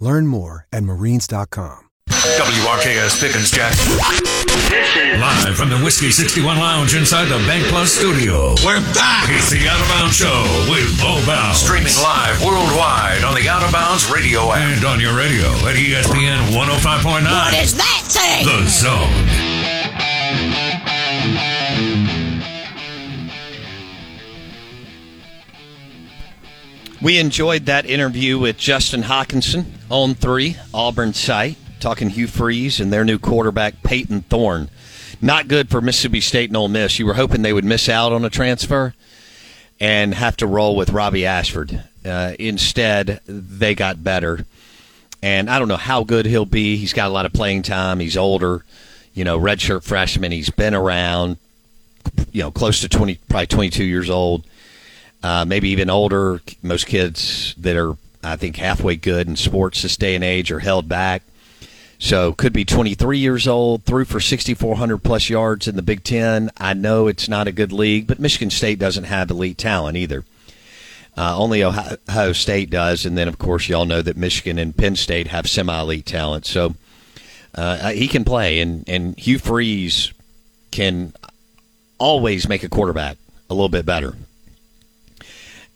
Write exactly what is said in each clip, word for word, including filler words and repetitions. Learn more at marines dot com. W R K S Pickens Jackson. Live from the Whiskey sixty-one Lounge inside the Bank Plus studio. We're back. It's the Out of Bounds Show with Bo Bounds. Streaming live worldwide on the Out of Bounds radio app. And on your radio at E S P N one oh five point nine. What is that thing? The Zone. We enjoyed that interview with Justin Hockenson on three, Auburn site, talking Hugh Freeze and their new quarterback, Peyton Thorne. Not good for Mississippi State and Ole Miss. You were hoping they would miss out on a transfer and have to roll with Robbie Ashford. Uh, instead, they got better. And I don't know how good he'll be. He's got a lot of playing time. He's older, you know, redshirt freshman. He's been around, you know, close to twenty, probably twenty-two years old. Uh, maybe even older. Most kids that are, I think, halfway good in sports this day and age are held back. So could be twenty-three years old, threw for sixty-four hundred plus yards in the Big Ten. I know it's not a good league, but Michigan State doesn't have elite talent either. Uh, only Ohio State does, and then, of course, y'all know that Michigan and Penn State have semi-elite talent. So uh, he can play, and, and Hugh Freeze can always make a quarterback a little bit better.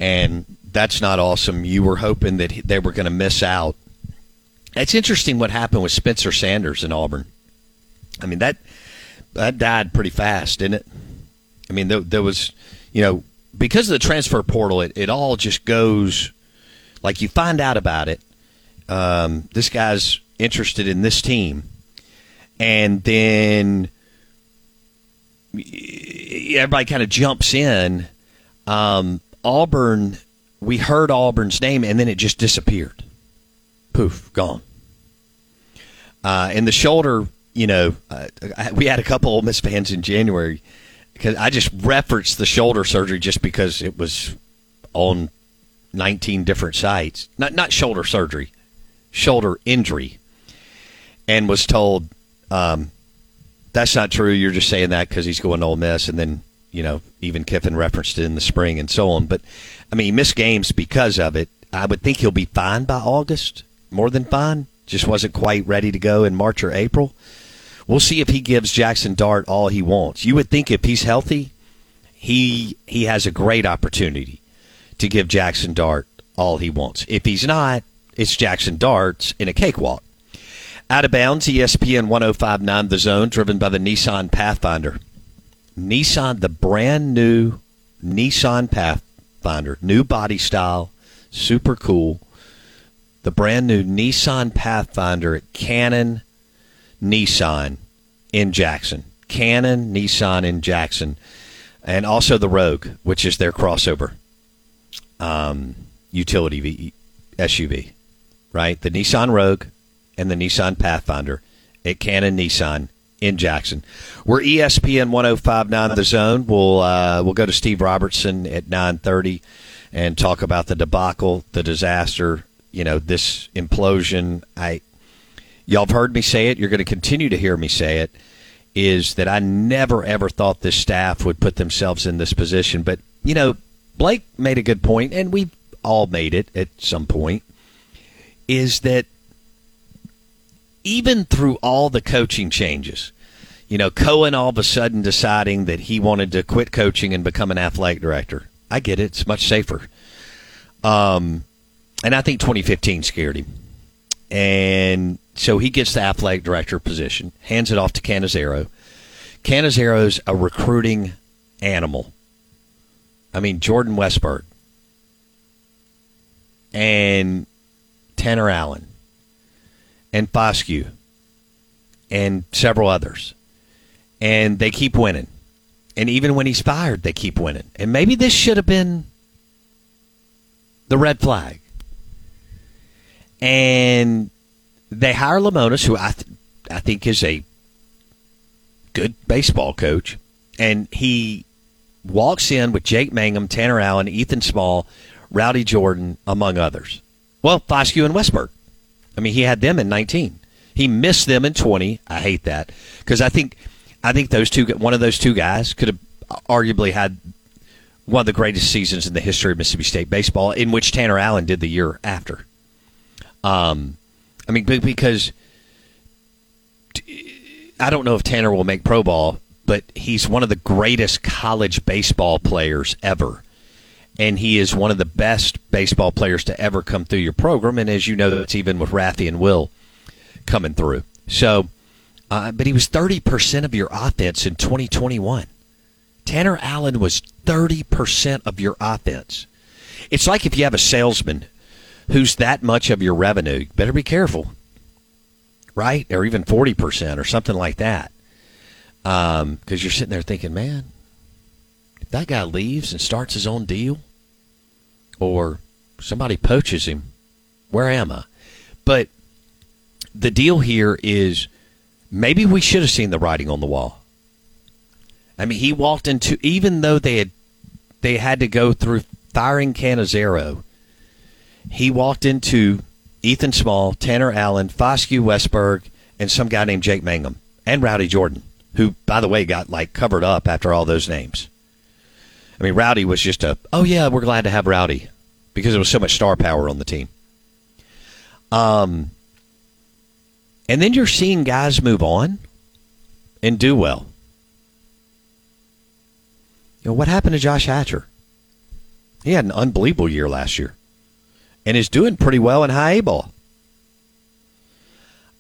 And that's not awesome. You were hoping that they were going to miss out. It's interesting what happened with Spencer Sanders in Auburn. I mean, that that died pretty fast, didn't it? I mean, there, there was, you know, because of the transfer portal, it, it all just goes, like you find out about it. Um, this guy's interested in this team. And then everybody kind of jumps in. Um Auburn, we heard Auburn's name, and then it just disappeared. Poof, gone. Uh, and the shoulder, you know, uh, I, we had a couple Ole Miss fans in January, because I just referenced the shoulder surgery just because it was on nineteen different sites. Not not shoulder surgery, shoulder injury. And was told, um, that's not true. You're just saying that because he's going to Ole Miss, and then, you know, even Kiffin referenced it in the spring and so on. But, I mean, he missed games because of it. I would think he'll be fine by August, more than fine. Just wasn't quite ready to go in March or April. We'll see if he gives Jackson Dart all he wants. You would think if he's healthy, he he has a great opportunity to give Jackson Dart all he wants. If he's not, it's Jackson Dart's in a cakewalk. Out of Bounds, E S P N one oh five point nine The Zone, driven by the Nissan Pathfinder. Nissan, the brand new Nissan Pathfinder, new body style, super cool. The brand new Nissan Pathfinder at Canon Nissan in Jackson. Canon Nissan in Jackson. And also the Rogue, which is their crossover um, utility S U V, right? The Nissan Rogue and the Nissan Pathfinder at Canon Nissan in Jackson. We're E S P N one oh five point nine The Zone. We'll uh, we'll go to Steve Robertson at nine thirty and talk about the debacle, the disaster, you know, this implosion. I y'all have heard me say it, you're going to continue to hear me say it, is that I never, ever thought this staff would put themselves in this position. But, you know, Blake made a good point, and we've all made it at some point, is that even through all the coaching changes, you know, Cohen all of a sudden deciding that he wanted to quit coaching and become an athletic director. I get it. It's much safer. Um, and I think twenty fifteen scared him. And so he gets the athletic director position, hands it off to Cannizzaro. Cannizzaro's a recruiting animal. I mean, Jordan Westberg and Tanner Allen and Foscue and several others. And they keep winning. And even when he's fired, they keep winning. And maybe this should have been the red flag. And they hire Lemonis, who I th- I think is a good baseball coach. And he walks in with Jake Mangum, Tanner Allen, Ethan Small, Rowdy Jordan, among others. Well, Foscue and Westberg. I mean, he had them in nineteen. He missed them in twenty. I hate that because I think – I think those two, one of those two guys could have arguably had one of the greatest seasons in the history of Mississippi State baseball, in which Tanner Allen did the year after. Um, I mean, because I don't know if Tanner will make pro ball, but he's one of the greatest college baseball players ever. And he is one of the best baseball players to ever come through your program. And as you know, that's even with Rathie and Will coming through. So... Uh, but he was thirty percent of your offense in twenty twenty-one. Tanner Allen was thirty percent of your offense. It's like if you have a salesman who's that much of your revenue, you better be careful, right? Or even forty percent or something like that. Um, because you're sitting there thinking, man, if that guy leaves and starts his own deal or somebody poaches him, where am I? But the deal here is, maybe we should have seen the writing on the wall. I mean, he walked into, even though they had they had to go through firing Cannizzaro, he walked into Ethan Small, Tanner Allen, Foscue Westberg, and some guy named Jake Mangum, and Rowdy Jordan, who, by the way, got, like, covered up after all those names. I mean, Rowdy was just a, oh, yeah, we're glad to have Rowdy, because there was so much star power on the team. Um... And then you're seeing guys move on and do well. You know, what happened to Josh Hatcher? He had an unbelievable year last year and is doing pretty well in high A ball.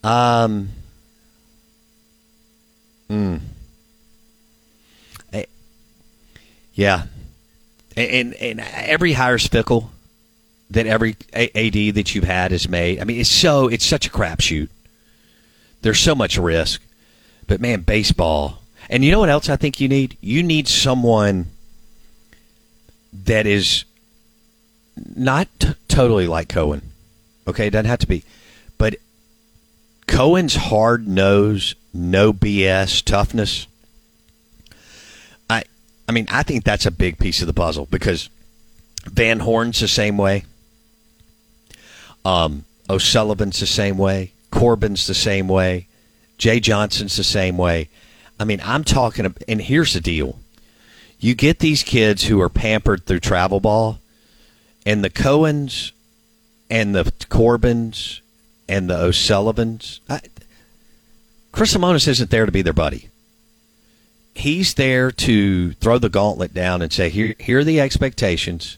Um, mm, I, yeah. And, and, and every hire's fickle that every A D that you've had has made. I mean, it's so it's such a crapshoot. There's so much risk. But, man, baseball. And you know what else I think you need? You need someone that is not t- totally like Cohen. Okay, it doesn't have to be. But Cohen's hard nose, no B S, toughness, I, I mean, I think that's a big piece of the puzzle because Van Horn's the same way. Um, O'Sullivan's the same way. Corbin's the same way. Jay Johnson's the same way. I mean, I'm talking about, and here's the deal. You get these kids who are pampered through travel ball, and the Cohens and the Corbins and the O'Sullivans. I, Chris Lemonis isn't there to be their buddy. He's there to throw the gauntlet down and say, here, here are the expectations.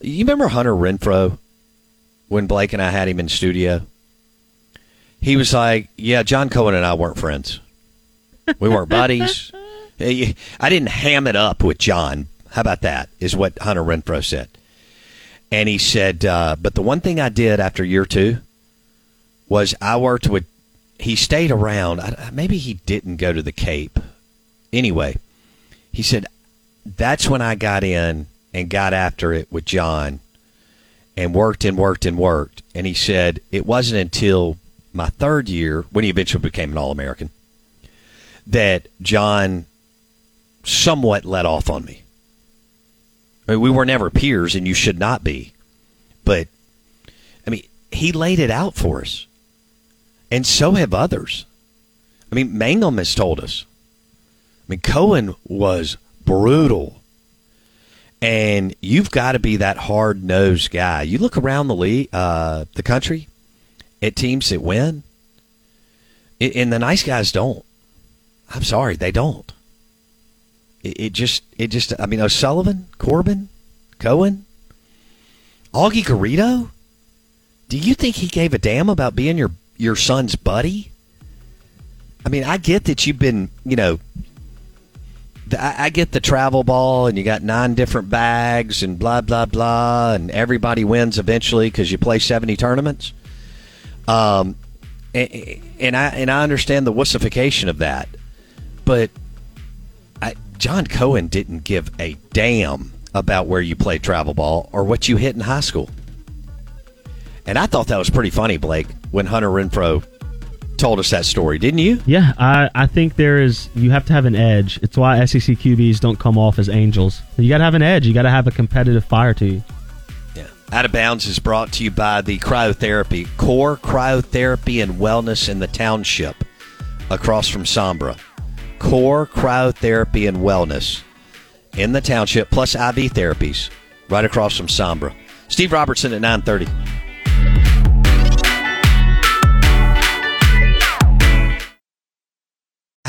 You remember Hunter Renfrow when Blake and I had him in studio? He was like, yeah, John Cohen and I weren't friends. We weren't buddies. I didn't ham it up with John. How about that, is what Hunter Renfrow said. And he said, uh, but the one thing I did after year two was I worked with – he stayed around. I, maybe he didn't go to the Cape. Anyway, he said, that's when I got in and got after it with John and worked and worked and worked. And he said it wasn't until – my third year, when he eventually became an All-American, that John somewhat let off on me. I mean, we were never peers, and you should not be. But, I mean, he laid it out for us. And so have others. I mean, Mangum has told us. I mean, Cohen was brutal. And you've got to be that hard-nosed guy. You look around the league, uh, the country at teams that win, and the nice guys don't. I'm sorry, they don't. It, it just, it just. I mean, O'Sullivan, Corbin, Cohen, Augie Garrido. Do you think he gave a damn about being your, your son's buddy? I mean, I get that you've been, you know, I get the travel ball and you got nine different bags and blah, blah, blah, and everybody wins eventually because you play seventy tournaments. Um, and, and I and I understand the wussification of that. But I, John Cohen didn't give a damn about where you play travel ball or what you hit in high school. And I thought that was pretty funny, Blake, when Hunter Renfrow told us that story, didn't you? Yeah, I, I think there is, you have to have an edge. It's why S E C Q Bs don't come off as angels. You got to have an edge. You got to have a competitive fire to you. Yeah. Out of Bounds is brought to you by the Cryotherapy, Core Cryotherapy and Wellness in the Township across from Sombra. Core Cryotherapy and Wellness in the Township, plus I V therapies right across from Sombra. Steve Robertson at nine thirty. I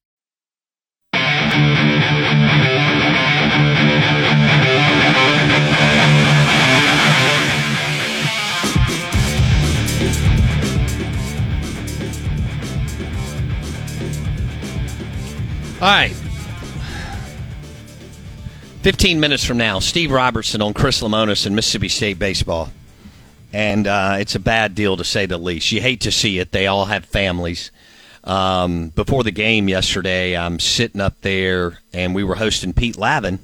All right. Fifteen minutes from now, Steve Robertson on Chris Lemonis and Mississippi State baseball. And uh, it's a bad deal, to say the least. You hate to see it. They all have families. Um, before the game yesterday, I'm sitting up there, and we were hosting Pete Lavin.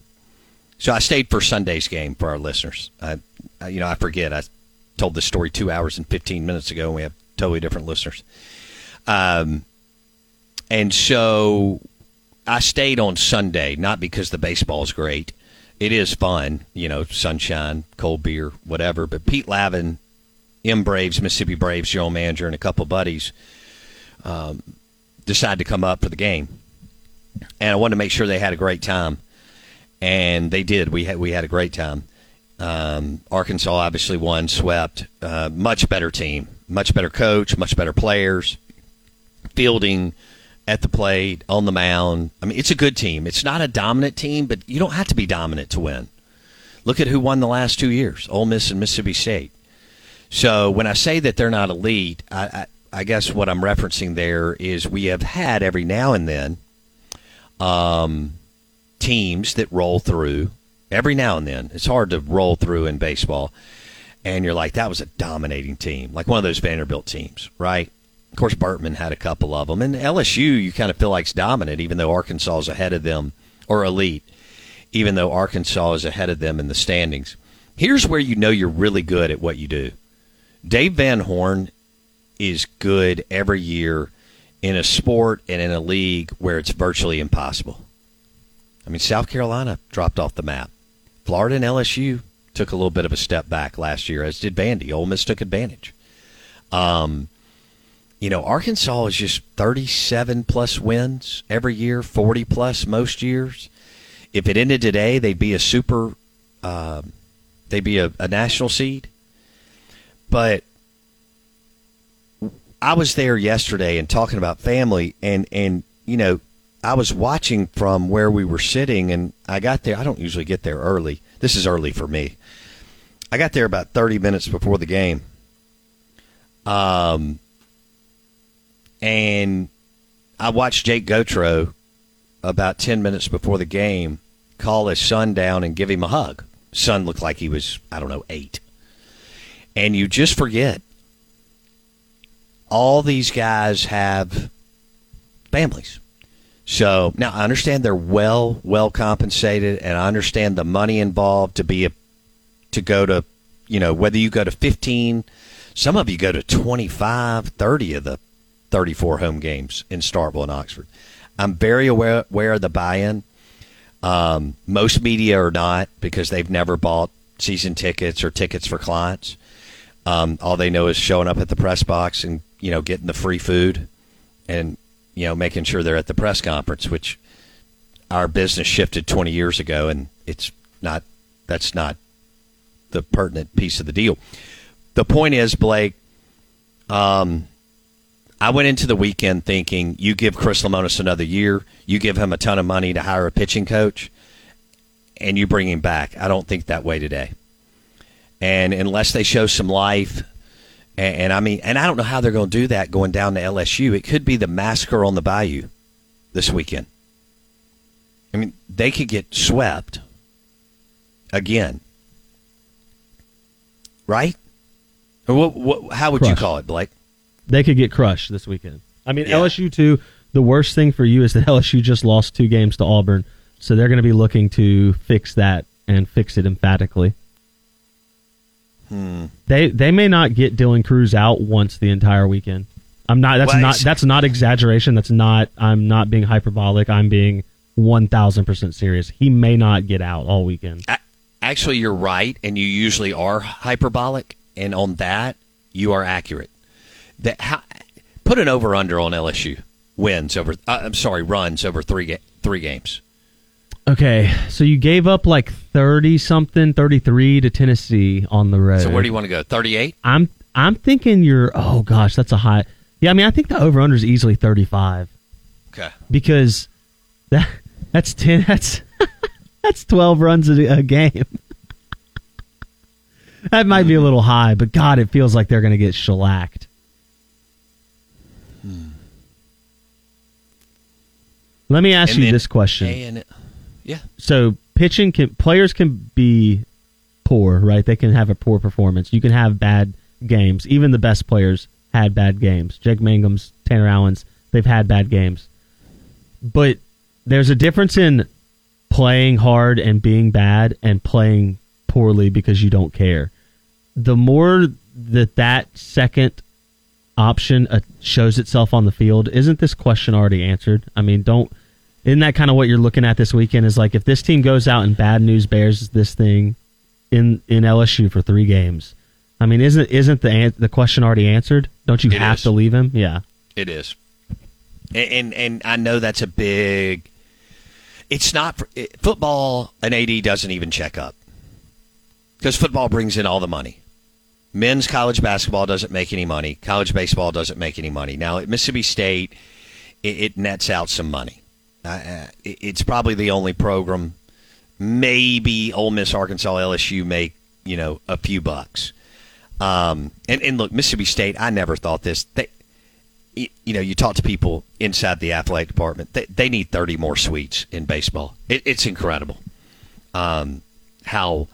So I stayed for Sunday's game for our listeners. I, I, you know, I forget. I told this story two hours and fifteen minutes ago, and we have totally different listeners. Um, and so I stayed on Sunday, not because the baseball is great. It is fun, you know, sunshine, cold beer, whatever. But Pete Lavin, M Braves, Mississippi Braves general manager, and a couple buddies um, decided to come up for the game. And I wanted to make sure they had a great time. And they did. We had we had a great time. Um, Arkansas obviously won, swept. Uh, much better team, much better coach, much better players, fielding, at the plate, on the mound. I mean, it's a good team. It's not a dominant team, but you don't have to be dominant to win. Look at who won the last two years, Ole Miss and Mississippi State. So when I say that they're not elite, I, I, I guess what I'm referencing there is we have had every now and then um, teams that roll through. Every now and then. It's hard to roll through in baseball. And you're like, that was a dominating team, like one of those Vanderbilt teams, right? Of course, Burtman had a couple of them. And L S U, you kind of feel like is dominant, even though Arkansas is ahead of them, or elite, even though Arkansas is ahead of them in the standings. Here's where you know you're really good at what you do. Dave Van Horn is good every year in a sport and in a league where it's virtually impossible. I mean, South Carolina dropped off the map. Florida and L S U took a little bit of a step back last year, as did Vandy. Ole Miss took advantage. Um, you know, Arkansas is just thirty-seven plus wins every year, forty plus most years. If it ended today, they'd be a super uh, – they'd be a, a national seed. But I was there yesterday and talking about family, and, and you know, I was watching from where we were sitting, and I got there. I don't usually get there early. This is early for me. I got there about thirty minutes before the game. Um, and I watched Jake Gautreaux about ten minutes before the game call his son down and give him a hug. Son looked like he was, I don't know, eight. And you just forget all these guys have families. So now I understand they're well, well compensated, and I understand the money involved to be a, to go to, you know, whether you go to fifteen, some of you go to twenty-five, thirty of the thirty-four home games in Starkville and Oxford. I'm very aware, aware of the buy-in. Um, most media are not, because they've never bought season tickets or tickets for clients. Um, all they know is showing up at the press box and, you know, getting the free food and, you know, making sure they're at the press conference, which our business shifted twenty years ago, and it's not – that's not the pertinent piece of the deal. The point is, Blake, um, I went into the weekend thinking you give Chris Lemonis another year, you give him a ton of money to hire a pitching coach, and you bring him back. I don't think that way today. And unless they show some life, and, and I mean, and I don't know how they're going to do that going down to L S U. It could be the massacre on the Bayou this weekend. I mean, they could get swept again, right? Or what, what, how would crushed. You call it, Blake? They could get crushed this weekend. I mean, yeah. L S U too. The worst thing for you is that L S U just lost two games to Auburn, so they're going to be looking to fix that and fix it emphatically. Hmm. They they may not get Dylan Cruz out once the entire weekend. I'm not. That's well, not. That's not exaggeration. That's not. I'm not being hyperbolic. I'm being one thousand percent serious. He may not get out all weekend. I, actually, you're right, and you usually are hyperbolic, and on that, you are accurate. That how, put an over under on L S U wins over. Uh, I'm sorry, runs over three ga- three games. Okay, so you gave up like thirty-something, thirty-three to Tennessee on the road. So where do you want to go, thirty-eight? I'm I'm thinking you're, oh gosh, that's a high. Yeah, I mean, I think the over-under is easily thirty-five. Okay. Because that that's ten, that's that's twelve runs a, a game. That might mm. be a little high, but God, it feels like they're going to get shellacked. Hmm. Let me ask and you then, this question. And, Yeah. So pitching can players can be poor, right? They can have a poor performance. You can have bad games. Even the best players had bad games. Jake Mangum's, Tanner Allen's, they've had bad games. But there's a difference in playing hard and being bad and playing poorly because you don't care. The more that that second option shows itself on the field, isn't this question already answered? I mean, don't Isn't that kind of what you're looking at this weekend? Is like if this team goes out and bad news bears this thing in, in L S U for three games. I mean, isn't isn't the an- the question already answered? Don't you it have is. to leave him? Yeah, it is. And and, and I know that's a big. It's not it, football. An A D doesn't even check up because football brings in all the money. Men's college basketball doesn't make any money. College baseball doesn't make any money. Now at Mississippi State, it, it nets out some money. Uh, it's probably the only program. Maybe Ole Miss, Arkansas, L S U make, you know, a few bucks. Um, and, and look, Mississippi State, I never thought this. They, you know, you talk to people inside the athletic department. They, they need thirty more suites in baseball. It, it's incredible um, how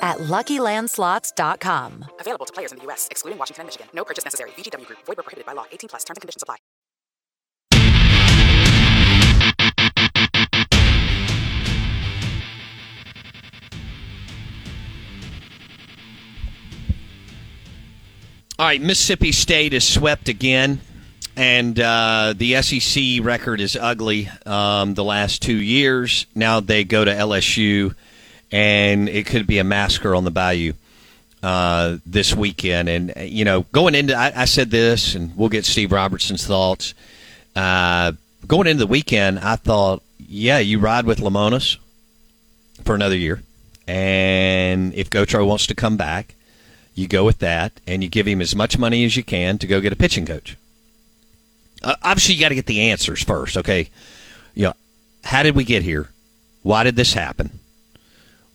at Lucky Land Slots dot com. Available to players in the U S, excluding Washington and Michigan. No purchase necessary. V G W Group. Void where prohibited by law. eighteen plus. Terms and conditions apply. All right, Mississippi State is swept again, and uh, the S E C record is ugly um, the last two years. Now they go to L S U, and it could be a massacre on the Bayou uh, this weekend. And, you know, going into – I said this, and we'll get Steve Robertson's thoughts. Uh, going into the weekend, I thought, yeah, you ride with Lemonis for another year, and if Gotro wants to come back, you go with that, and you give him as much money as you can to go get a pitching coach. Uh, obviously, you got to get the answers first, okay? You know, how did we get here? Why did this happen?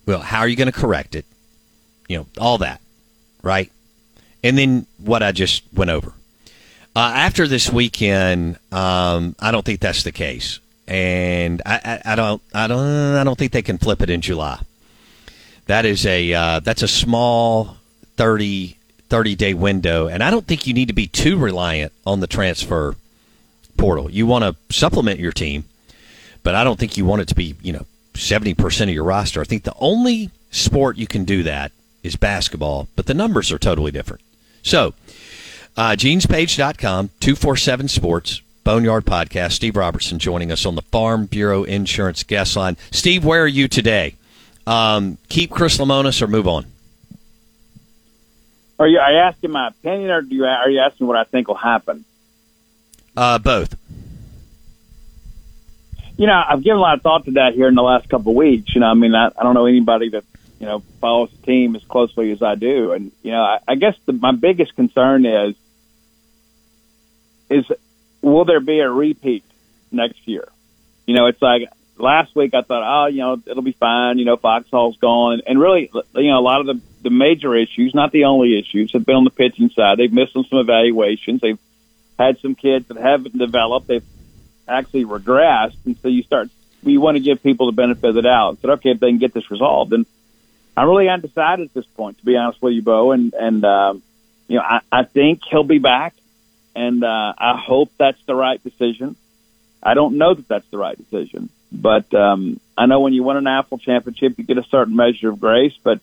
Well, how are you going to correct it? You know, all that, right? And then what I just went over. Uh, after this weekend, um, I don't think that's the case, and I, I, I don't, I don't, I don't think they can flip it in July. That is a uh, that's a small thirty, thirty-day window, and I don't think you need to be too reliant on the transfer portal. You want to supplement your team, but I don't think you want it to be, you know, seventy percent of your roster. I think the only sport you can do that is basketball, but the numbers are totally different. So, uh, jeans page dot com, two four seven sports, Boneyard Podcast, Steve Robertson joining us on the Farm Bureau Insurance Guest Line. Steve, where are you today? Um, keep Chris Lemonis or move on? Are you, are you asking my opinion, or do you, are you asking what I think will happen? Uh, both. You know, I've given a lot of thought to that here in the last couple of weeks. You know, I mean, I, I don't know anybody that, you know, follows the team as closely as I do. And, you know, I, I guess the, my biggest concern is, is will there be a repeat next year? You know, it's like last week I thought, oh, you know, it'll be fine. You know, Foxhall's gone. And, and really, you know, a lot of the, the major issues, not the only issues, have been on the pitching side. They've missed on some evaluations. They've had some kids that haven't developed. They've actually regressed. And so you start, you want to give people the benefit of the doubt. So, okay, if they can get this resolved. And I'm really undecided at this point, to be honest with you, Bo. And, and uh, you know, I, I think he'll be back. And uh, I hope that's the right decision. I don't know that that's the right decision. But um, I know when you win an Apple championship, you get a certain measure of grace. But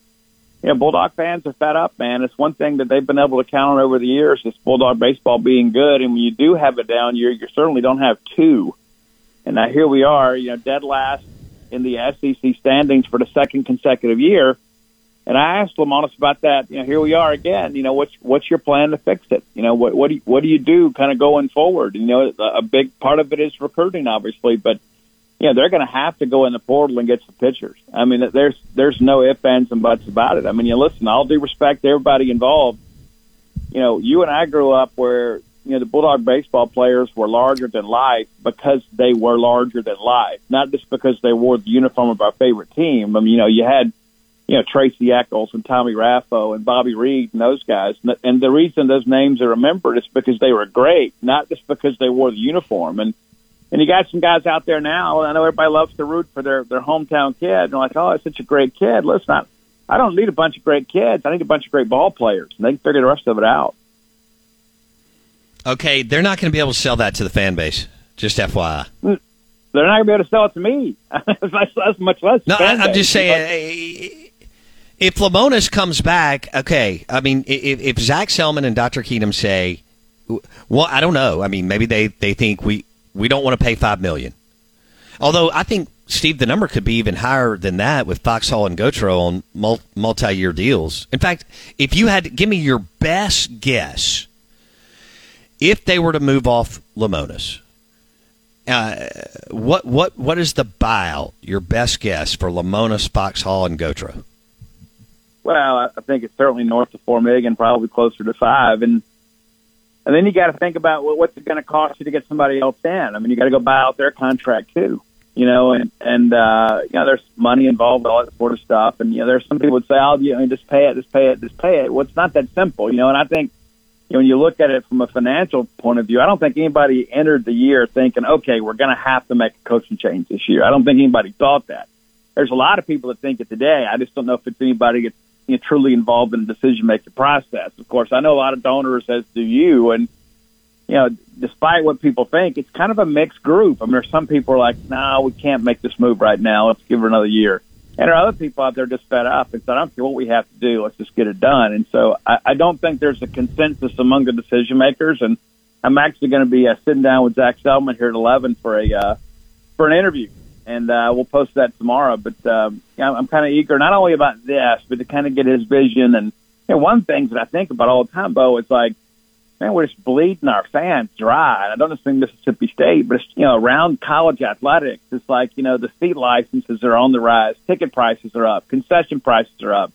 you know, Bulldog fans are fed up, man. It's one thing that they've been able to count on over the years is Bulldog baseball being good. And when you do have a down year, you certainly don't have two. And now here we are, you know, dead last in the S E C standings for the second consecutive year. And I asked Lemonis about that. You know, here we are again. You know, what's what's your plan to fix it? You know, what what do you, what do you do kind of going forward? You know, a big part of it is recruiting, obviously, but you know, they're going to have to go in the portal and get some pitchers. I mean, there's there's no ifs, ands, and buts about it. I mean, you listen, all due respect to everybody involved, you know, you and I grew up where, you know, the Bulldog baseball players were larger than life because they were larger than life, not just because they wore the uniform of our favorite team. I mean, you know, you had, you know, Tracy Eccles and Tommy Raffo and Bobby Reed and those guys. And the reason those names are remembered is because they were great, not just because they wore the uniform. And And you got some guys out there now, and I know everybody loves to root for their, their hometown kid. And they're like, oh, that's such a great kid. Listen, I, I don't need a bunch of great kids. I need a bunch of great ball players. And they can figure the rest of it out. Okay, they're not going to be able to sell that to the fan base, just F Y I. They're not going to be able to sell it to me. That's much less. No, I, I'm just saying, if Lemonis comes back, okay, I mean, if, if Zach Selman and Doctor Keenum say, well, I don't know. I mean, maybe they, they think we – we don't want to pay five million dollars. Although I think, Steve, the number could be even higher than that with Foxhall and Gotro on multi-year deals. In fact, if you had to give me your best guess, if they were to move off Lemonis, uh, what what what is the buyout, your best guess, for Lemonis, Foxhall, and Gotro? Well, I think it's certainly north of four million dollars, probably closer to five. And And then you got to think about what's it going to cost you to get somebody else in. I mean, you got to go buy out their contract too, you know. And and uh, you know, there's money involved, all that sort of stuff. And you know, there's some people would say, "Oh, you know, just pay it, just pay it, just pay it." Well, it's not that simple, you know. And I think you know, when you look at it from a financial point of view, I don't think anybody entered the year thinking, "Okay, we're going to have to make a coaching change this year." I don't think anybody thought that. There's a lot of people that think it today. I just don't know if it's anybody that's you know, truly involved in the decision-making process. Of course, I know a lot of donors, as do you, and, you know, despite what people think, it's kind of a mixed group. I mean, there's some people are like, no, nah, we can't make this move right now. Let's give it another year. And there are other people out there just fed up and said, I don't care what we have to do, let's just get it done. And so I, I don't think there's a consensus among the decision makers. And I'm actually going to be uh, sitting down with Zach Selman here at eleven for a uh, for an interview. And uh, we'll post that tomorrow. But um, I'm kind of eager, not only about this, but to kind of get his vision. And you know, one thing that I think about all the time, Bo, is like, man, we're just bleeding our fans dry. And I don't just think Mississippi State, but it's, you know, around college athletics, it's like, you know, the seat licenses are on the rise, ticket prices are up, concession prices are up,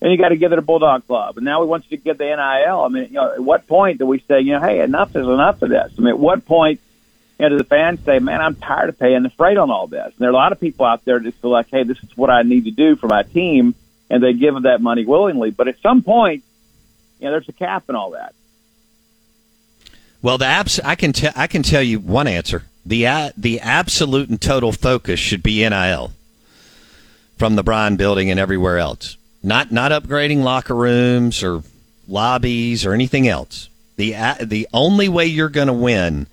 and you got to give it a Bulldog Club. And now we want you to give the N I L. I mean, you know, at what point do we say, you know, hey, enough is enough of this? I mean, at what point, you know, do the fans say, man, I'm tired of paying the freight on all this? And there are a lot of people out there that feel like, hey, this is what I need to do for my team, and they give that money willingly. But at some point, you know, there's a cap in all that. Well, the abs- I can tell. I can tell you one answer: the uh, the absolute and total focus should be N I L from the Bryan Building and everywhere else. Not not upgrading locker rooms or lobbies or anything else. The uh, the only way you're going to win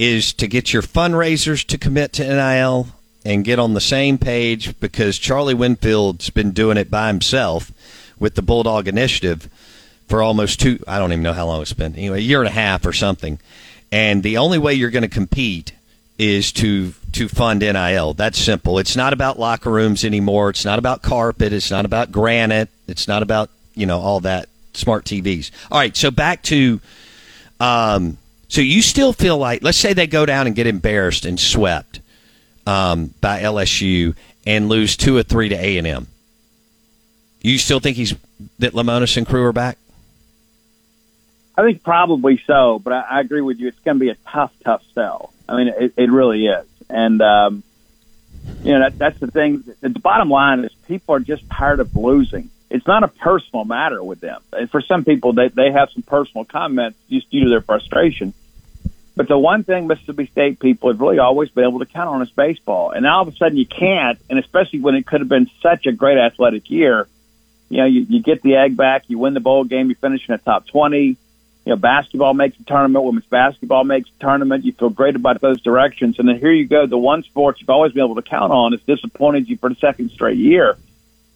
is to get your fundraisers to commit to N I L and get on the same page, because Charlie Winfield's been doing it by himself with the Bulldog Initiative for almost two, I don't even know how long it's been, anyway, a year and a half or something. And the only way you're going to compete is to to fund N I L. That's simple. It's not about locker rooms anymore. It's not about carpet. It's not about granite. It's not about, you know, all that, smart T Vs. All right, so back to, um, so you still feel like, let's say they go down and get embarrassed and swept um, by L S U and lose two or three to A and M. You still think he's that Lemonis and crew are back? I think probably so, but I, I agree with you. It's going to be a tough, tough sell. I mean, it, it really is. And, um, you know, that, that's the thing. The bottom line is people are just tired of losing. It's not a personal matter with them. And for some people, they, they have some personal comments just due to their frustration. But the one thing Mississippi State people have really always been able to count on is baseball. And now all of a sudden you can't, and especially when it could have been such a great athletic year. You know, you, you get the egg back, you win the bowl game, you finish in the top twenty. You know, basketball makes the tournament. Women's basketball makes the tournament. You feel great about those directions. And then here you go. The one sport you've always been able to count on has disappointed you for the second straight year.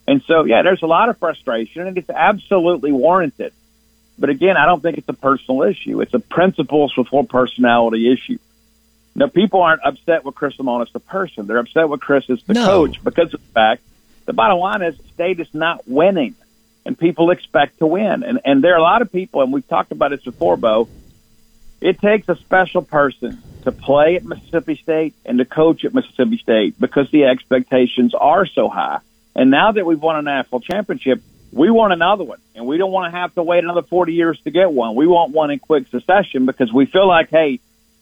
And so, yeah, there's a lot of frustration, and it's absolutely warranted. But, again, I don't think it's a personal issue. It's a principles before personality issue. Now, people aren't upset with Chris Lemonis as the person. They're upset with Chris as the no. coach because of the fact the bottom line is State is not winning. And people expect to win. And and there are a lot of people, and we've talked about this before, Bo, it takes a special person to play at Mississippi State and to coach at Mississippi State because the expectations are so high. And now that we've won a national championship, we want another one. And we don't want to have to wait another forty years to get one. We want one in quick succession because we feel like, hey,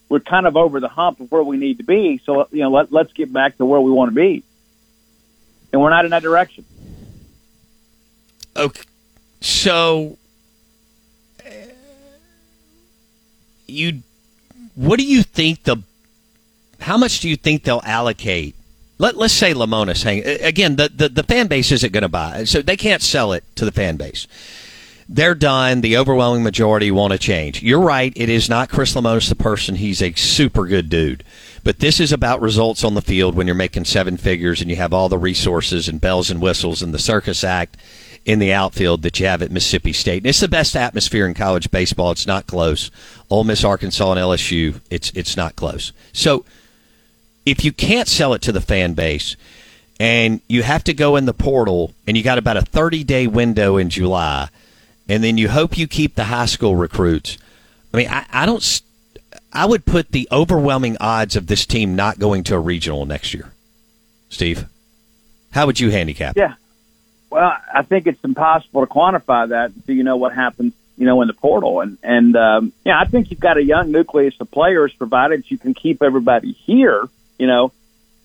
we're kind of over the hump of where we need to be. So, you know, let, let's get back to where we want to be. And we're not in that direction. Okay, so uh, you, what do you think the, how much do you think they'll allocate? Let, let's say Lemonis, hang, again, the, the, the fan base isn't going to buy it, so they can't sell it to the fan base. They're done. The overwhelming majority want to change. You're right. It is not Chris Lemonis the person. He's a super good dude. But this is about results on the field when you're making seven figures and you have all the resources and bells and whistles and the circus act in the outfield that you have at Mississippi State. And it's the best atmosphere in college baseball. It's not close. Ole Miss, Arkansas, and L S U, it's it's not close. So if you can't sell it to the fan base and you have to go in the portal and you got about a thirty-day window in July and then you hope you keep the high school recruits, I mean, I, I don't – I would put the overwhelming odds of this team not going to a regional next year. Steve, how would you handicap? Yeah. Well, I think it's impossible to quantify that until you know what happens, you know, in the portal. And, and um, yeah, I think you've got a young nucleus of players, provided you can keep everybody here, you know.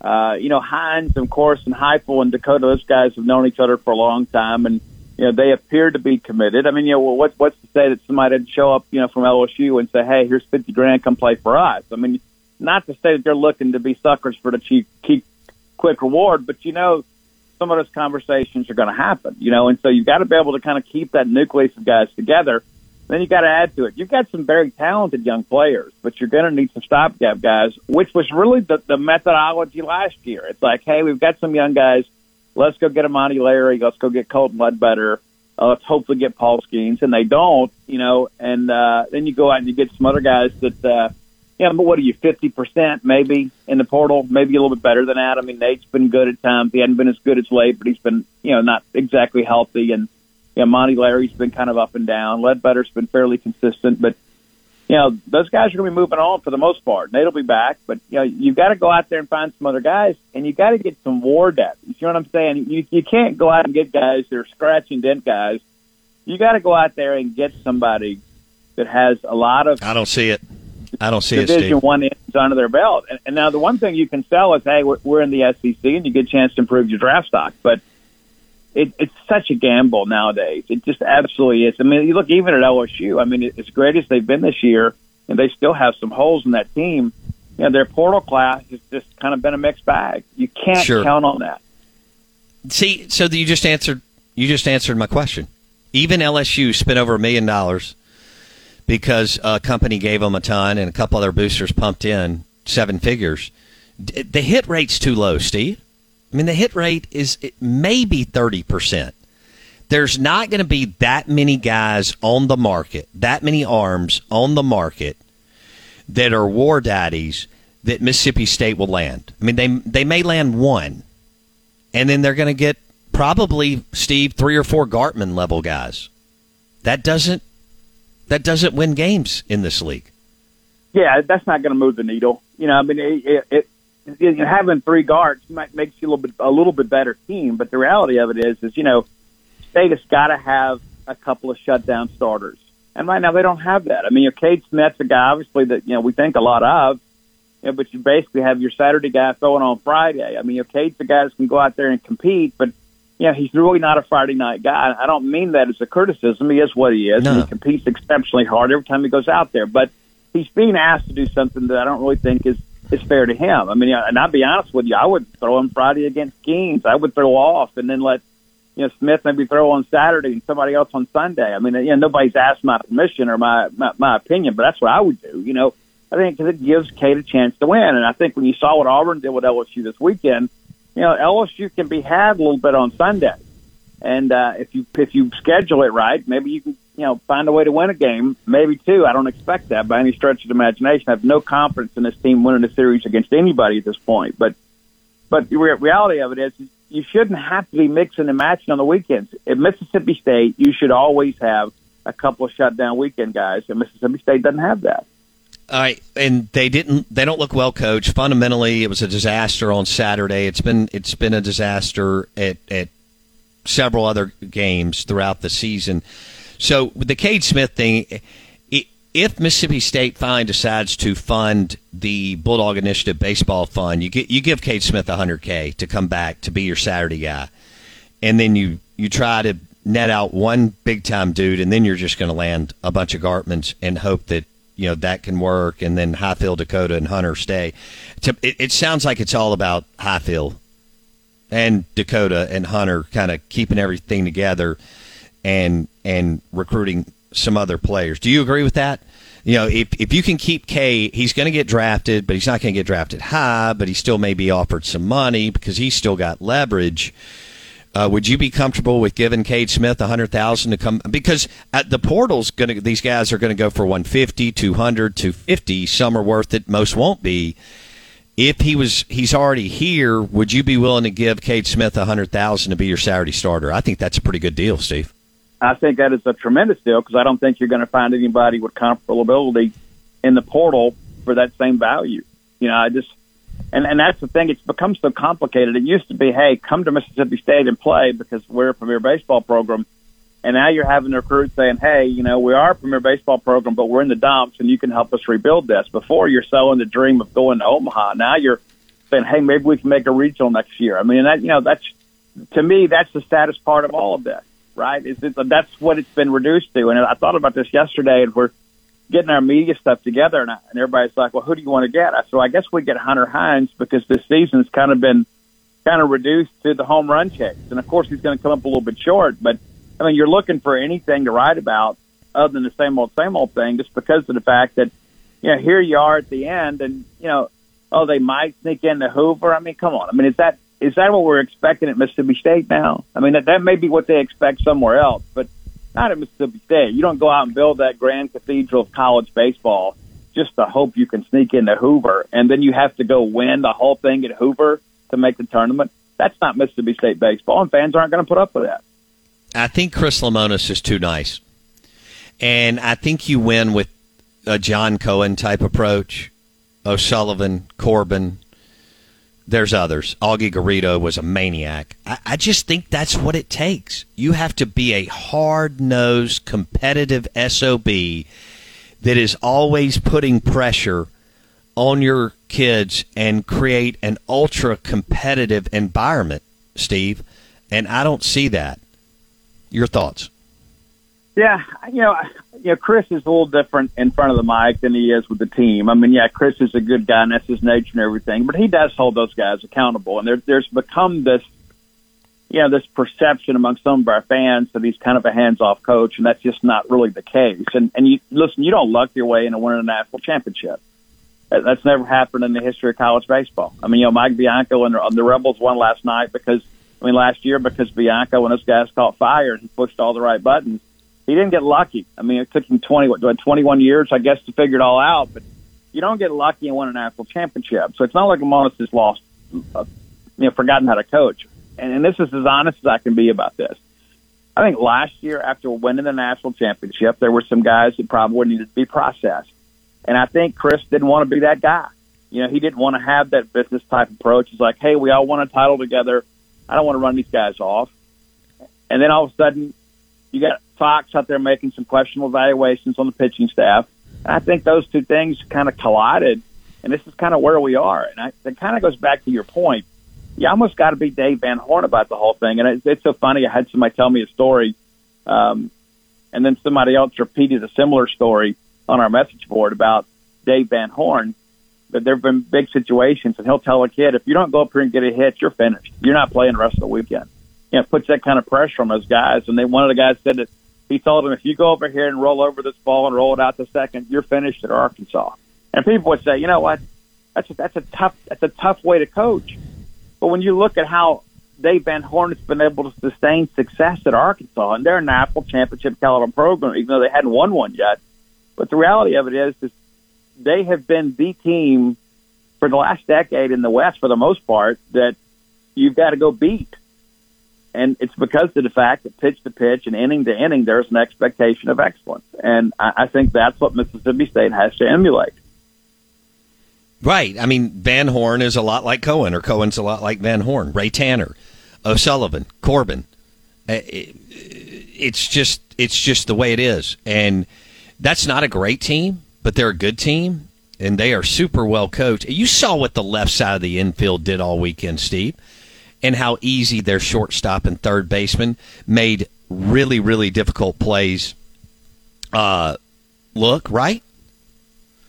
Uh, you know, Hines, of course, and Heifel and Dakota, those guys have known each other for a long time, and, you know, they appear to be committed. I mean, you know, well, what's, what's to say that somebody didn't show up, you know, from L S U and say, hey, here's fifty grand, come play for us. I mean, not to say that they're looking to be suckers for the cheap, cheap quick reward, but, you know, some of those conversations are going to happen, you know, and so you've got to be able to kind of keep that nucleus of guys together. Then you got to add to it. You've got some very talented young players, but you're going to need some stopgap guys, which was really the, the methodology last year. It's like, hey, we've got some young guys let's go get Amani Larry, let's go get Colton Ledbetter, uh, let's hopefully get Paul Skeens, and they don't, you know, and uh, then you go out and you get some other guys that, uh, yeah, but what are you, fifty percent maybe in the portal, maybe a little bit better than that. I mean, Nate's been good at times. He hadn't been as good as late, but he's been, you know, not exactly healthy. And, you know, Monty Larry's been kind of up and down. Ledbetter's been fairly consistent. But, you know, those guys are going to be moving on for the most part. Nate'll be back. But, you know, you've got to go out there and find some other guys, and you got to get some war depth. You know what I'm saying? You you can't go out and get guys that are scratch and dent guys. You got to go out there and get somebody that has a lot of – I don't see it. I don't see Division it, Steve. One ends under their belt. And, and now the one thing you can sell is, hey, we're, we're in the S E C, and you get a chance to improve your draft stock. But it, it's such a gamble nowadays. It just absolutely is. I mean, you look even at L S U. I mean, as great as they've been this year, and they still have some holes in that team, you know, their portal class has just kind of been a mixed bag. You can't sure. count on that. See, so you just answered you just answered my question. Even L S U spent over a million dollars because a company gave them a ton and a couple other boosters pumped in seven figures. The hit rate's too low, Steve. I mean, the hit rate is maybe thirty percent. There's not going to be that many guys on the market, that many arms on the market that are war daddies that Mississippi State will land. I mean, they they may land one, and then they're going to get probably, Steve, three or four Gartman-level guys. That doesn't That doesn't win games in this league. Yeah, that's not going to move the needle. You know, I mean, it, it, it, having three guards might makes you a little bit a little bit better team, but the reality of it is, is you know, State has got to have a couple of shutdown starters, and right now they don't have that. I mean, you know, Cade Smith's a guy, obviously, that you know we think a lot of, you know, but you basically have your Saturday guy throwing on Friday. I mean, you know, Cade's the guy that can go out there and compete, but. Yeah, he's really not a Friday night guy. I don't mean that as a criticism. He is what he is, no. and he competes exceptionally hard every time he goes out there. But he's being asked to do something that I don't really think is, is fair to him. I mean, and I'll be honest with you, I would throw him Friday against Kings. I would throw off and then let you know Smith maybe throw on Saturday and somebody else on Sunday. I mean, you know, nobody's asked my permission or my, my, my opinion, but that's what I would do. You know, I think because it gives Kate a chance to win. And I think when you saw what Auburn did with L S U this weekend, you know, L S U can be had a little bit on Sunday, and uh, if you if you schedule it right, maybe you can you know find a way to win a game, maybe two. I don't expect that by any stretch of the imagination. I have no confidence in this team winning a series against anybody at this point. But but the re- reality of it is, you shouldn't have to be mixing and matching on the weekends. At Mississippi State, you should always have a couple of shutdown weekend guys, and Mississippi State doesn't have that. All right, and they didn't. They don't look well coached. Fundamentally, it was a disaster on Saturday. It's been it's been a disaster at at several other games throughout the season. So with the Cade Smith thing, if Mississippi State finally decides to fund the Bulldog Initiative Baseball Fund, you get you give Cade Smith one hundred K to come back to be your Saturday guy, and then you you try to net out one big time dude, and then you're just going to land a bunch of Gartmans and hope that. You know, that can work, and then Highfield, Dakota, and Hunter stay. It, it sounds like it's all about Highfield and Dakota and Hunter kind of keeping everything together and and recruiting some other players. Do you agree with that? You know, if, if you can keep K, he's going to get drafted, but he's not going to get drafted high, but he still may be offered some money because he's still got leverage. Uh, would you be comfortable with giving Cade Smith one hundred thousand dollars to come? Because at the portal's going to, these guys are going to go for one hundred fifty thousand dollars, two hundred thousand dollars, two hundred fifty thousand dollars. Some are worth it, most won't be. If he was, he's already here. Would you be willing to give Cade Smith one hundred thousand dollars to be your Saturday starter? I think that's a pretty good deal, Steve. I think that is a tremendous deal because I don't think you're going to find anybody with comparability in the portal for that same value. You know, I just. And and that's the thing. It's become so complicated. It used to be, hey, come to Mississippi State and play because we're a premier baseball program. And now you're having the recruits saying, hey, you know, we are a premier baseball program, but we're in the dumps, and you can help us rebuild this. Before, you're selling the dream of going to Omaha. Now you're saying, hey, maybe we can make a regional next year. I mean, that you know, that's to me, that's the saddest part of all of this, right? It's, it's, that's what it's been reduced to. And I thought about this yesterday, and we're getting our media stuff together, and, I, and everybody's like, well, who do you want to get? I said, well, I guess we get Hunter Hines because this season's kind of been kind of reduced to the home run chase. And, of course, he's going to come up a little bit short. But, I mean, you're looking for anything to write about other than the same old, same old thing just because of the fact that, you know, here you are at the end and, you know, oh, they might sneak into Hoover. I mean, come on. I mean, is that – is that what we're expecting at Mississippi State now? I mean, that, that may be what they expect somewhere else, but not at Mississippi State. You don't go out and build that grand cathedral of college baseball just to hope you can sneak into Hoover, and then you have to go win the whole thing at Hoover to make the tournament. That's not Mississippi State baseball, and fans aren't going to put up with that. I think Chris Lemonis is too nice, and I think you win with a John Cohen type approach, O'Sullivan, Corbin. There's others. Augie Garrido was a maniac. I, I just think that's what it takes. You have to be a hard-nosed, competitive S O B that is always putting pressure on your kids and create an ultra-competitive environment, Steve, and I don't see that. Your thoughts? Yeah, you know, you know, Chris is a little different in front of the mic than he is with the team. I mean, yeah, Chris is a good guy, and that's his nature and everything, but he does hold those guys accountable. And there, there's become this, you know, this perception among some of our fans that he's kind of a hands-off coach, and that's just not really the case. And and you listen, you don't luck your way into winning a national championship. That's never happened in the history of college baseball. I mean, you know, Mike Bianco and the, the Rebels won last night because, I mean, last year because Bianco, when those guys caught fire, he pushed all the right buttons. He didn't get lucky. I mean, it took him twenty, what, twenty-one years, I guess, to figure it all out. But you don't get lucky and win a national championship. So it's not like Lemonis has lost, uh, you know, forgotten how to coach. And, and this is as honest as I can be about this. I think last year, after winning the national championship, there were some guys that probably needed to be processed. And I think Chris didn't want to be that guy. You know, he didn't want to have that business type approach. It's like, hey, we all won a title together. I don't want to run these guys off. And then all of a sudden, you got Fox out there making some questionable evaluations on the pitching staff. And I think those two things kind of collided, and this is kind of where we are. And I, it kind of goes back to your point. You almost got to be Dave Van Horn about the whole thing. And it, it's so funny. I had somebody tell me a story, um, and then somebody else repeated a similar story on our message board about Dave Van Horn. But there have been big situations, and he'll tell a kid, if you don't go up here and get a hit, you're finished. You're not playing the rest of the weekend. You know, puts that kind of pressure on those guys. And they, one of the guys said that he told him, if you go over here and roll over this ball and roll it out to second, you're finished at Arkansas. And people would say, you know what, that's a, that's a tough that's a tough way to coach. But when you look at how Dave Van Horn has been able to sustain success at Arkansas, and they're a national championship caliber program, even though they hadn't won one yet. But the reality of it is, is they have been the team for the last decade in the West, for the most part, that you've got to go beat. And it's because of the fact that pitch to pitch and inning to inning, there's an expectation of excellence. And I think that's what Mississippi State has to emulate. Right. I mean, Van Horn is a lot like Cohen, or Cohen's a lot like Van Horn. Ray Tanner, O'Sullivan, Corbin. It's just, it's just the way it is. And that's not a great team, but they're a good team, and they are super well coached. You saw what the left side of the infield did all weekend, Steve, and how easy their shortstop and third baseman made really, really difficult plays uh, look, right?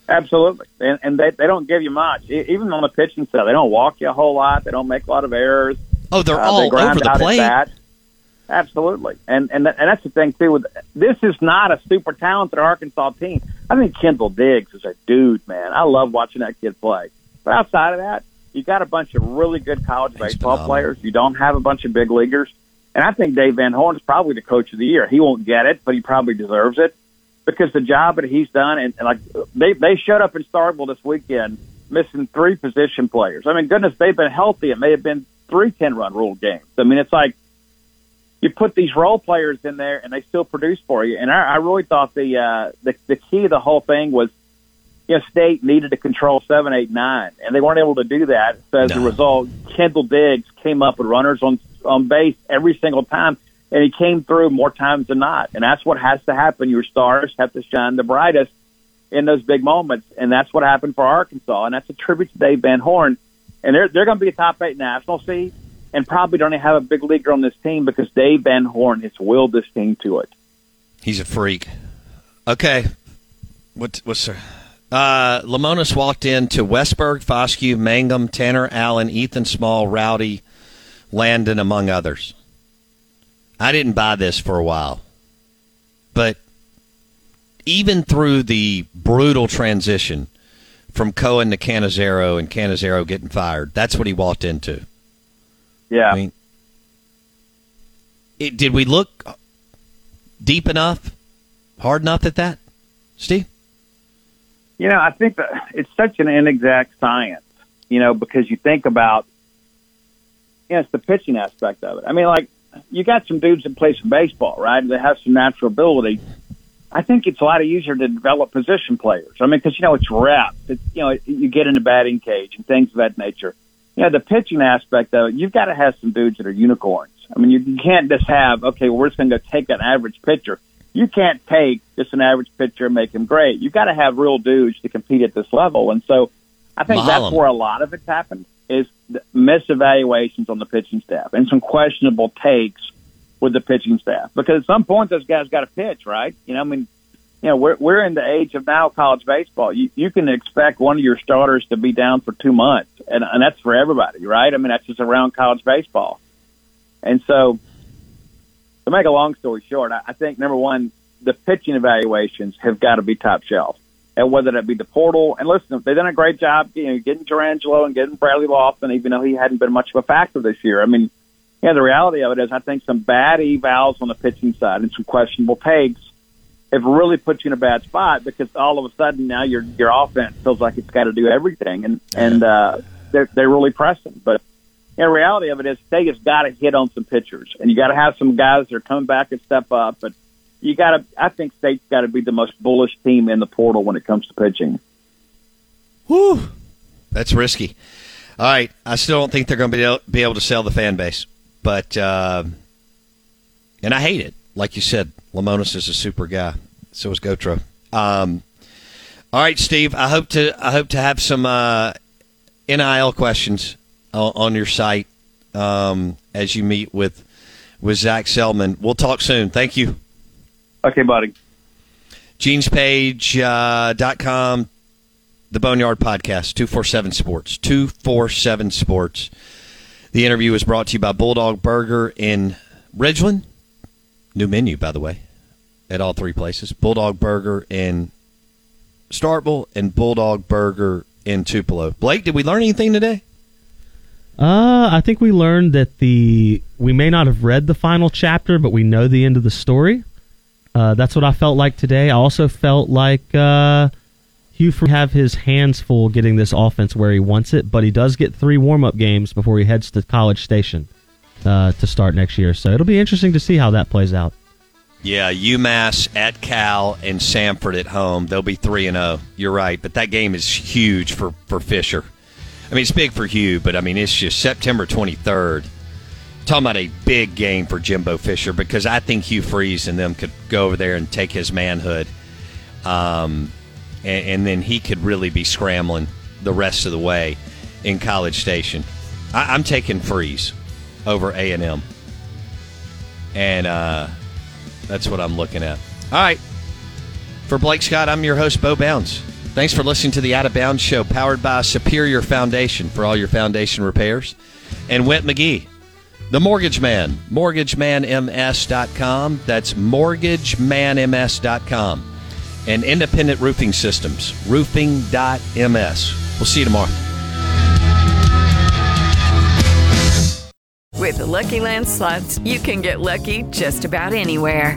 Absolutely. And, and they, they don't give you much. Even on the pitching side, they don't walk you a whole lot. They don't make a lot of errors. Oh, they're uh, all they over the plate. Absolutely. And, and and that's the thing, too. With This is not a super talented Arkansas team. I think Kendall Diggs is a dude, man. I love watching that kid play. But outside of that, you got a bunch of really good college Thanks, baseball Bob. players. You don't have a bunch of big leaguers. And I think Dave Van Horn is probably the coach of the year. He won't get it, but he probably deserves it because the job that he's done, and, and like they, they showed up in Starkville this weekend missing three position players. I mean, goodness, they've been healthy. It may have been three ten-run rule games. I mean, it's like you put these role players in there, and they still produce for you. And I, I really thought the, uh, the the key to the whole thing was, you know, State needed to control seven, eight, nine, and they weren't able to do that. So as no. a result, Kendall Diggs came up with runners on on base every single time, and he came through more times than not. And that's what has to happen. Your stars have to shine the brightest in those big moments, and that's what happened for Arkansas. And that's a tribute to Dave Van Horn. And they're they're going to be a top eight national seed, and probably don't have a big leaguer on this team because Dave Van Horn has willed this team to it. He's a freak. Okay, what what's the Uh, Lemonis walked in to Westberg, Foscue, Mangum, Tanner Allen, Ethan Small, Rowdy, Landon, among others. I didn't buy this for a while. But even through the brutal transition from Cohen to Cannizzaro and Cannizzaro getting fired, that's what he walked into. Yeah. I mean, it, did we look deep enough, hard enough at that, Steve? You know, I think that it's such an inexact science, you know, because you think about, you know, it's the pitching aspect of it. I mean, like, you got some dudes that play some baseball, right? They have some natural ability. I think it's a lot easier to develop position players. I mean, because, you know, it's reps. It's, you know, you get in the batting cage and things of that nature. You know, the pitching aspect of it, you've got to have some dudes that are unicorns. I mean, you can't just have, okay, we're just going to go take an average pitcher. You can't take just an average pitcher and make him great. You've got to have real dudes to compete at this level. And so I think Mahalo. That's where a lot of it's happened, is misevaluations on the pitching staff and some questionable takes with the pitching staff. Because at some point, those guys got to pitch, right? You know, I mean, you know, we're we're in the age of now college baseball. You you can expect one of your starters to be down for two months, and, and that's for everybody, right? I mean, that's just around college baseball. And so to make a long story short, I, I think, number one, the pitching evaluations have got to be top shelf. And whether that be the portal, and listen, they've done a great job, you know, getting Gerangelo and getting Bradley Lofton, even though he hadn't been much of a factor this year. I mean, yeah, the reality of it is I think some bad evals on the pitching side and some questionable takes have really put you in a bad spot, because all of a sudden now your your offense feels like it's got to do everything, and, and uh, they're, they're really pressing. But yeah, the reality of it is they just got to hit on some pitchers, and you got to have some guys that are coming back and step up, but you gotta. I think State's got to be the most bullish team in the portal when it comes to pitching. Whew. That's risky. All right, I still don't think they're going to be able to sell the fan base, but uh, and I hate it. Like you said, Lemonis is a super guy. So is Gautreaux. Um, all right, Steve. I hope to. I hope to have some uh, N I L questions on, on your site um, as you meet with with Zach Selman. We'll talk soon. Thank you. Okay, buddy. jeans page dot com, uh, The Boneyard Podcast, two forty-seven Sports. two forty-seven Sports. The interview is brought to you by Bulldog Burger in Ridgeland. New menu, by the way, at all three places. Bulldog Burger in Starkville and Bulldog Burger in Tupelo. Blake, did we learn anything today? Uh, I think we learned that the we may not have read the final chapter, but we know the end of the story. Uh, that's what I felt like today. I also felt like uh, Hugh Freeze have his hands full getting this offense where he wants it, but he does get three warm-up games before he heads to College Station uh, to start next year. So it'll be interesting to see how that plays out. Yeah, UMass at Cal and Samford at home. They'll be three and oh. You're right, but that game is huge for, for Fisher. I mean, it's big for Hugh, but, I mean, it's just September twenty-third. Talking about a big game for Jimbo Fisher, because I think Hugh Freeze and them could go over there and take his manhood, um, and, and then he could really be scrambling the rest of the way in College Station. I, I'm taking Freeze over A and M, and uh, that's what I'm looking at. All right, for Blake Scott, I'm your host, Bo Bounds. Thanks for listening to the Out of Bounds Show, powered by Superior Foundation for all your foundation repairs, and Whit McGee, The Mortgage Man, mortgage man m s dot com. That's mortgage man m s dot com. And Independent Roofing Systems, roofing dot m s. We'll see you tomorrow. With the Lucky Land Slots, you can get lucky just about anywhere.